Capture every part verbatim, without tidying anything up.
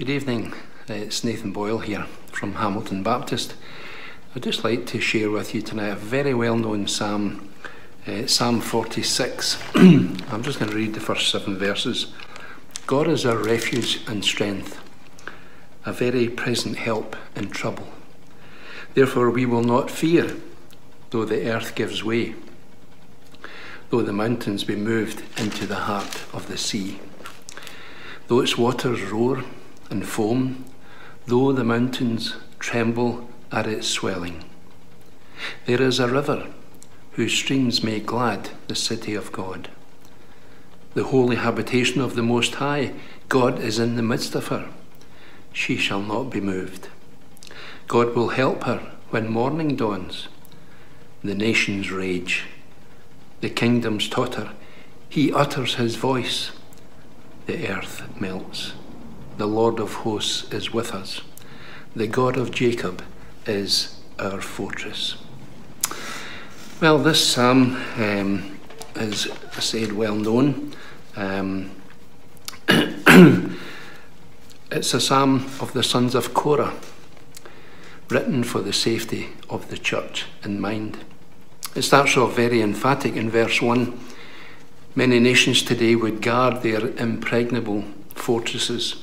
Good evening, it's Nathan Boyle here from Hamilton Baptist. I'd just like to share with you tonight a very well-known psalm, uh, Psalm forty-six. I'm just going to read the first seven verses. God is our refuge and strength, a very present help in trouble. Therefore we will not fear, though the earth gives way, though the mountains be moved into the heart of the sea, though its waters roar and foam, though the mountains tremble at its swelling. There is a river whose streams make glad the city of God, the holy habitation of the Most High. God is in the midst of her. She shall not be moved. God will help her when morning dawns. The nations rage, the kingdoms totter. He utters his voice, the earth melts. The Lord of hosts is with us. The God of Jacob is our fortress. Well, this psalm um, is, as I said, well known. Um, it's a psalm of the sons of Korah, written for the safety of the church in mind. It starts off very emphatic in verse one. Many nations today would guard their impregnable fortresses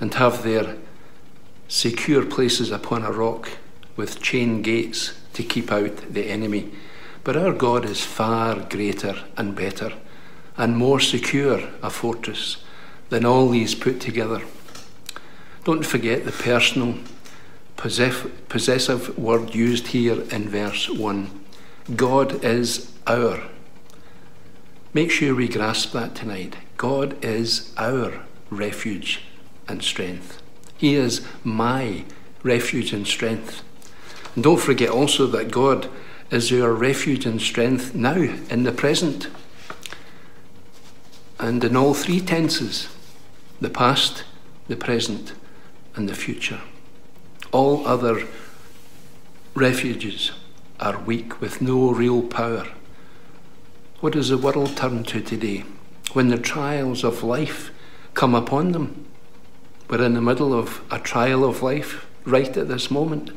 and have their secure places upon a rock with chain gates to keep out the enemy. But our God is far greater and better and more secure a fortress than all these put together. Don't forget the personal, possess- possessive word used here in verse one. God is our. Make sure we grasp that tonight. God is our refuge and strength. He is my refuge and strength. And don't forget also that God is our refuge and strength now in the present, and in all three tenses: the past, the present, and the future. All other refuges are weak, with no real power. What does the world turn to today when the trials of life come upon them? We're in the middle of a trial of life right at this moment,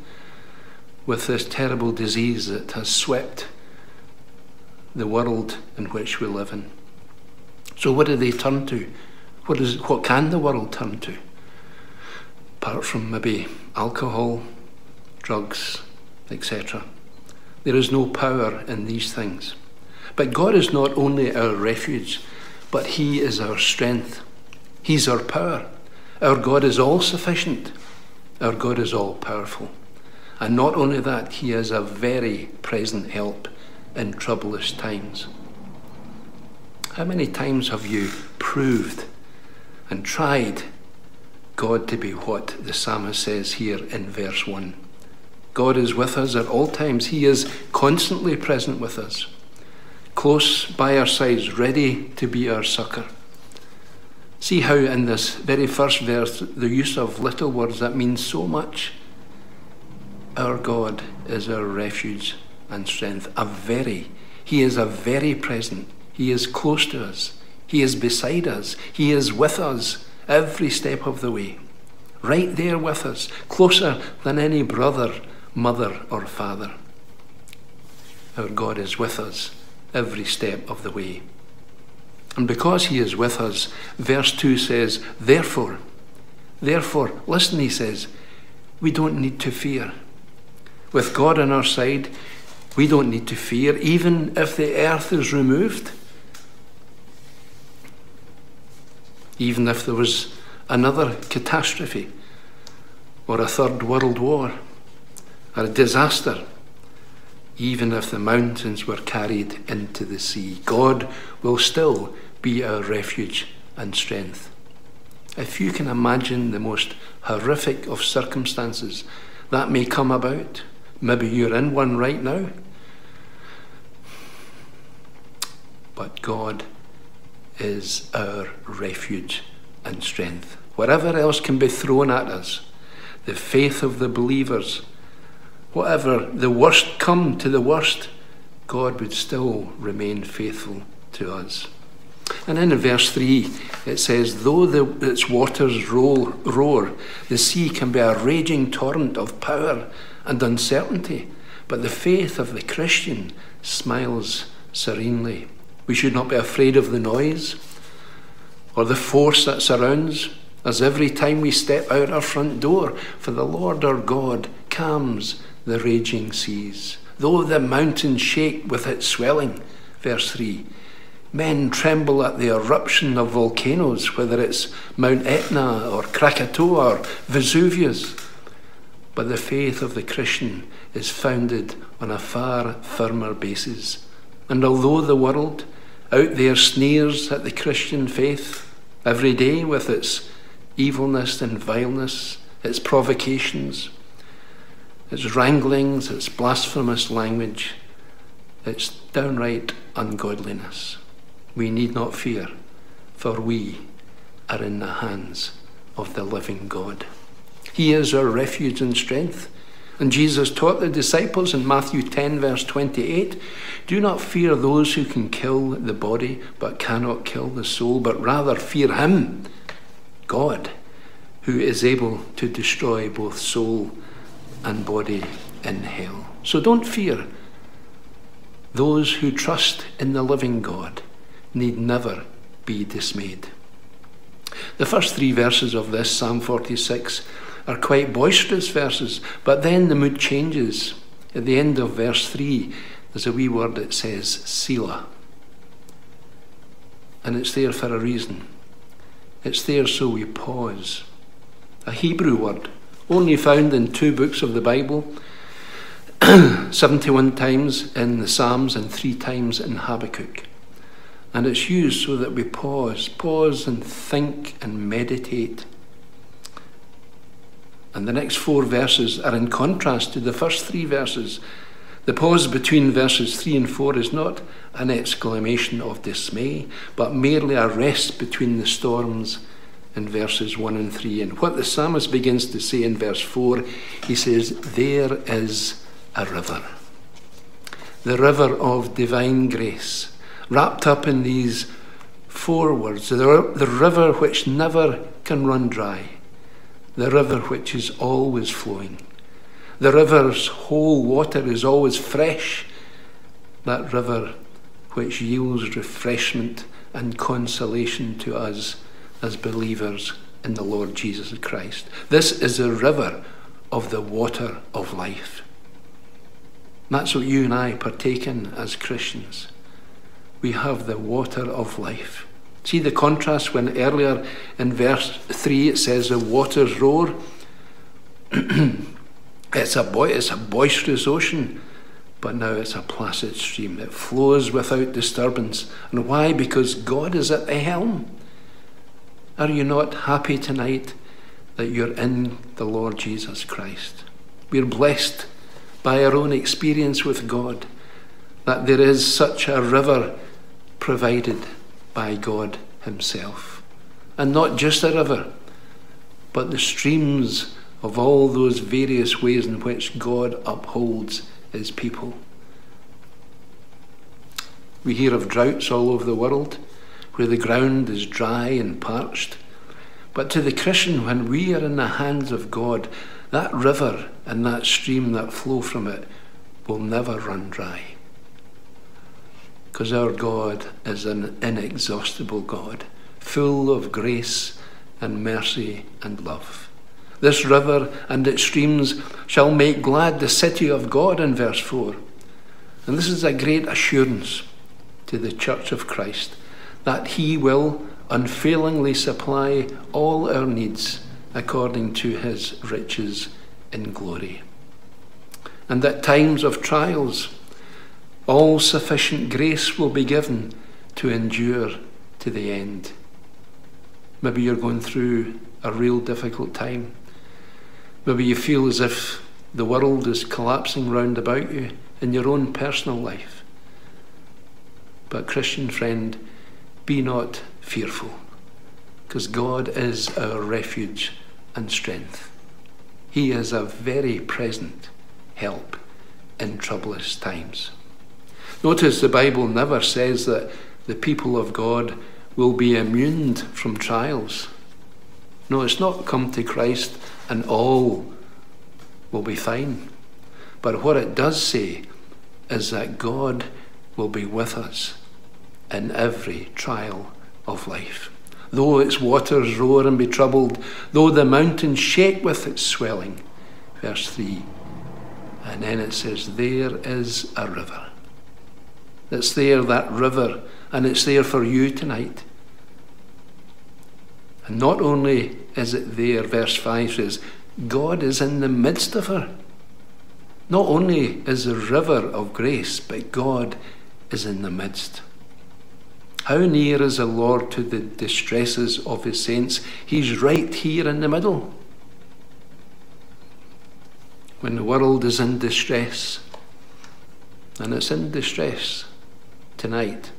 with this terrible disease that has swept the world in which we live in. So what do they turn to? What is? What can the world turn to? Apart from maybe alcohol, drugs, et cetera. There is no power in these things. But God is not only our refuge, but He is our strength. He's our power. Our God is all-sufficient. Our God is all-powerful. And not only that, He is a very present help in troublous times. How many times have you proved and tried God to be what the psalmist says here in verse one? God is with us at all times. He is constantly present with us, close by our sides, ready to be our succour. See how in this very first verse, the use of little words that means so much. Our God is our refuge and strength. A very, He is a very present. He is close to us. He is beside us. He is with us every step of the way. Right there with us, closer than any brother, mother, or father. Our God is with us every step of the way. And because He is with us, verse two says, therefore, therefore, listen, he says, we don't need to fear. With God on our side, we don't need to fear, even if the earth is removed. Even if there was another catastrophe, or a third world war, or a disaster. Even if the mountains were carried into the sea, God will still be our refuge and strength. If you can imagine the most horrific of circumstances that may come about, maybe you're in one right now, but God is our refuge and strength. Whatever else can be thrown at us, the faith of the believers, whatever the worst come to the worst, God would still remain faithful to us. And then in verse three, it says, though the, its waters roll, roar, the sea can be a raging torrent of power and uncertainty, but the faith of the Christian smiles serenely. We should not be afraid of the noise or the force that surrounds us every time we step out our front door, for the Lord our God calms the raging seas. Though the mountains shake with its swelling, verse three, men tremble at the eruption of volcanoes, whether it's Mount Etna or Krakatoa or Vesuvius. But the faith of the Christian is founded on a far firmer basis. And although the world out there sneers at the Christian faith every day with its evilness and vileness, its provocations, its wranglings, its blasphemous language, its downright ungodliness, we need not fear, for we are in the hands of the living God. He is our refuge and strength. And Jesus taught the disciples in Matthew ten, verse twenty-eight, do not fear those who can kill the body but cannot kill the soul, but rather fear him, God, who is able to destroy both soul and body in hell. So don't fear. Those who trust in the living God need never be dismayed. The first three verses of this Psalm forty-six are quite boisterous verses, but then the mood changes. At the end of verse three, there's a wee word that says Selah. And it's there for a reason. It's there so we pause. A Hebrew word, only found in two books of the Bible, seventy-one times in the Psalms and three times in Habakkuk. And it's used so that we pause, pause and think and meditate. And the next four verses are in contrast to the first three verses. The pause between verses three and four is not an exclamation of dismay, but merely a rest between the storms in verses one and three. And what the psalmist begins to say in verse four, he says, there is a river, the river of divine grace, wrapped up in these four words, the, the river which never can run dry, the river which is always flowing. The river's whole water is always fresh. That river which yields refreshment and consolation to us as believers in the Lord Jesus Christ. This is the river of the water of life. And that's what you and I partake in as Christians. We have the water of life. See the contrast when earlier in verse three it says the waters roar. it's, a boi- it's a boisterous ocean, but now it's a placid stream. It flows without disturbance. And why? Because God is at the helm. Are you not happy tonight that you're in the Lord Jesus Christ? We're blessed by our own experience with God, that there is such a river provided by God himself. And not just a river, but the streams of all those various ways in which God upholds his people. We hear of droughts all over the world where the ground is dry and parched. But to the Christian, when we are in the hands of God, that river and that stream that flow from it will never run dry. Because our God is an inexhaustible God, full of grace and mercy and love. This river and its streams shall make glad the city of God, in verse four. And this is a great assurance to the Church of Christ, that he will unfailingly supply all our needs according to his riches in glory. And that times of trials, all sufficient grace will be given to endure to the end. Maybe you're going through a real difficult time. Maybe you feel as if the world is collapsing round about you in your own personal life. But Christian friend, be not fearful, because God is our refuge and strength. He is a very present help in troublous times. Notice the Bible never says that the people of God will be immune from trials. No, it's not come to Christ and all will be fine. But what it does say is that God will be with us in every trial of life. Though its waters roar and be troubled, though the mountains shake with its swelling. Verse three. And then it says, there is a river. It's there, that river, and it's there for you tonight. And not only is it there, verse five says, God is in the midst of her. Not only is the river of grace, but God is in the midst. How near is the Lord to the distresses of his saints? He's right here in the middle. When the world is in distress, and it's in distress tonight,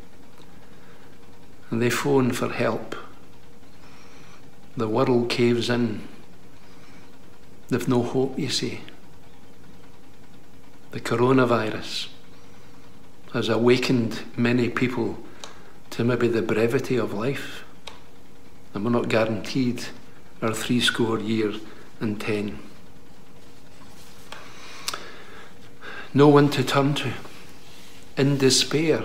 and they phone for help, the world caves in. They've no hope, you see. The coronavirus has awakened many people to maybe the brevity of life, and we're not guaranteed our three score year and ten. No one to turn to, in despair,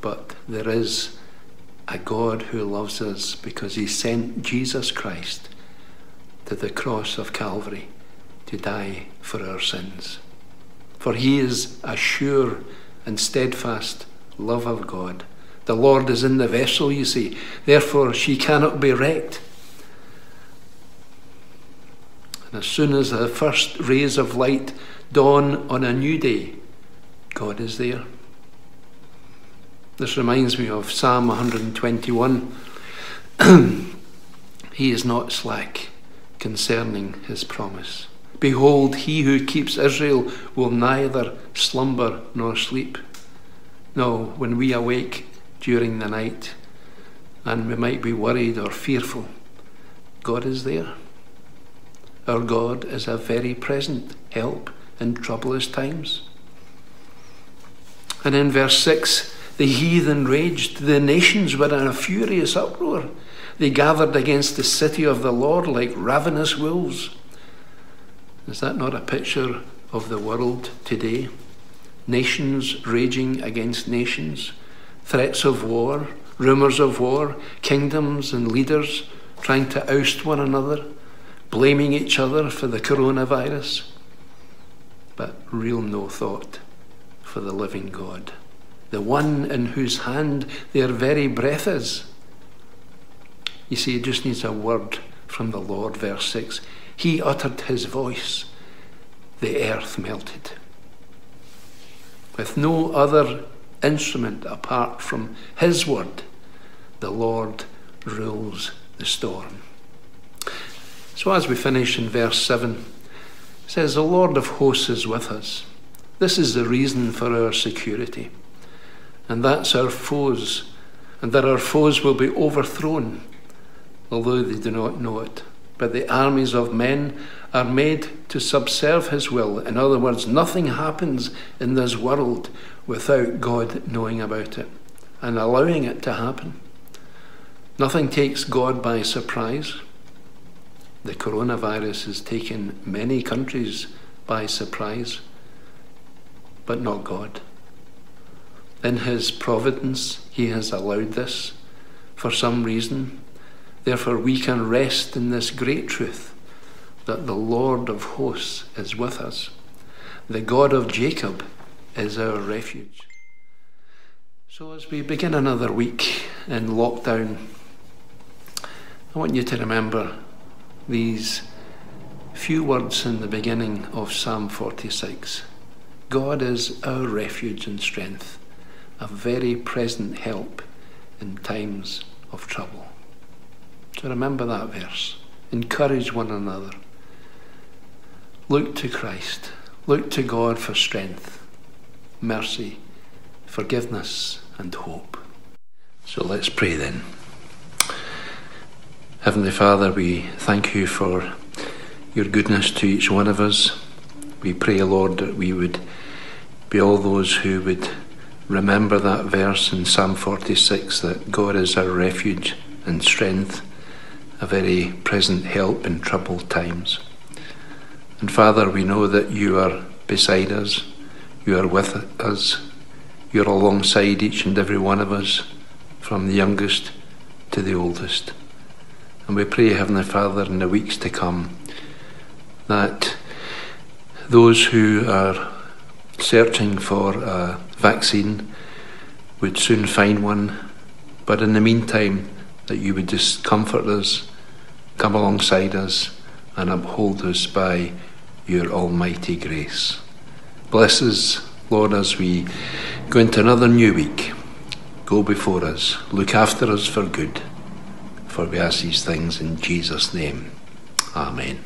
but there is a God who loves us because he sent Jesus Christ to the cross of Calvary to die for our sins. For he is a sure and steadfast love of God. The Lord is in the vessel, you see, therefore she cannot be wrecked. And as soon as the first rays of light dawn on a new day, God is there. This reminds me of Psalm one twenty-one. He is not slack concerning his promise. Behold, he who keeps Israel will neither slumber nor sleep. No, when we awake during the night and we might be worried or fearful, God is there. Our God is a very present help in troublous times. And in verse six, the heathen raged, the nations were in a furious uproar. They gathered against the city of the Lord like ravenous wolves. Is that not a picture of the world today? Nations raging against nations, threats of war, rumours of war, kingdoms and leaders trying to oust one another, blaming each other for the coronavirus, but real no thought for the living God, the one in whose hand their very breath is. You see, it just needs a word from the Lord, verse six. He uttered his voice, the earth melted. With no other instrument apart from his word, the Lord rules the storm. So as we finish in verse seven, it says, the Lord of hosts is with us. This is the reason for our security. And that's our foes, and that our foes will be overthrown, although they do not know it. But the armies of men are made to subserve his will. In other words, nothing happens in this world without God knowing about it and allowing it to happen. Nothing takes God by surprise. The coronavirus has taken many countries by surprise, but not God. In his providence, he has allowed this for some reason. Therefore, we can rest in this great truth that the Lord of hosts is with us. The God of Jacob is our refuge. So as we begin another week in lockdown, I want you to remember these few words in the beginning of Psalm forty-six. God is our refuge and strength, a very present help in times of trouble. So remember that verse. Encourage one another. Look to Christ. Look to God for strength, mercy, forgiveness, and hope. So let's pray then. Heavenly Father, we thank you for your goodness to each one of us. We pray, Lord, that we would be all those who would Remember that verse in Psalm forty-six that God is our refuge and strength, a very present help in troubled times. And Father, we know that you are beside us, you are with us, you are alongside each and every one of us, from the youngest to the oldest. And we pray, Heavenly Father, in the weeks to come, that those who are searching for a vaccine would soon find one, but in the meantime, that you would just comfort us, come alongside us, and uphold us by your almighty grace. Bless us, Lord, as we go into another new week. Go before us, look after us for good, for we ask these things in Jesus' name. Amen.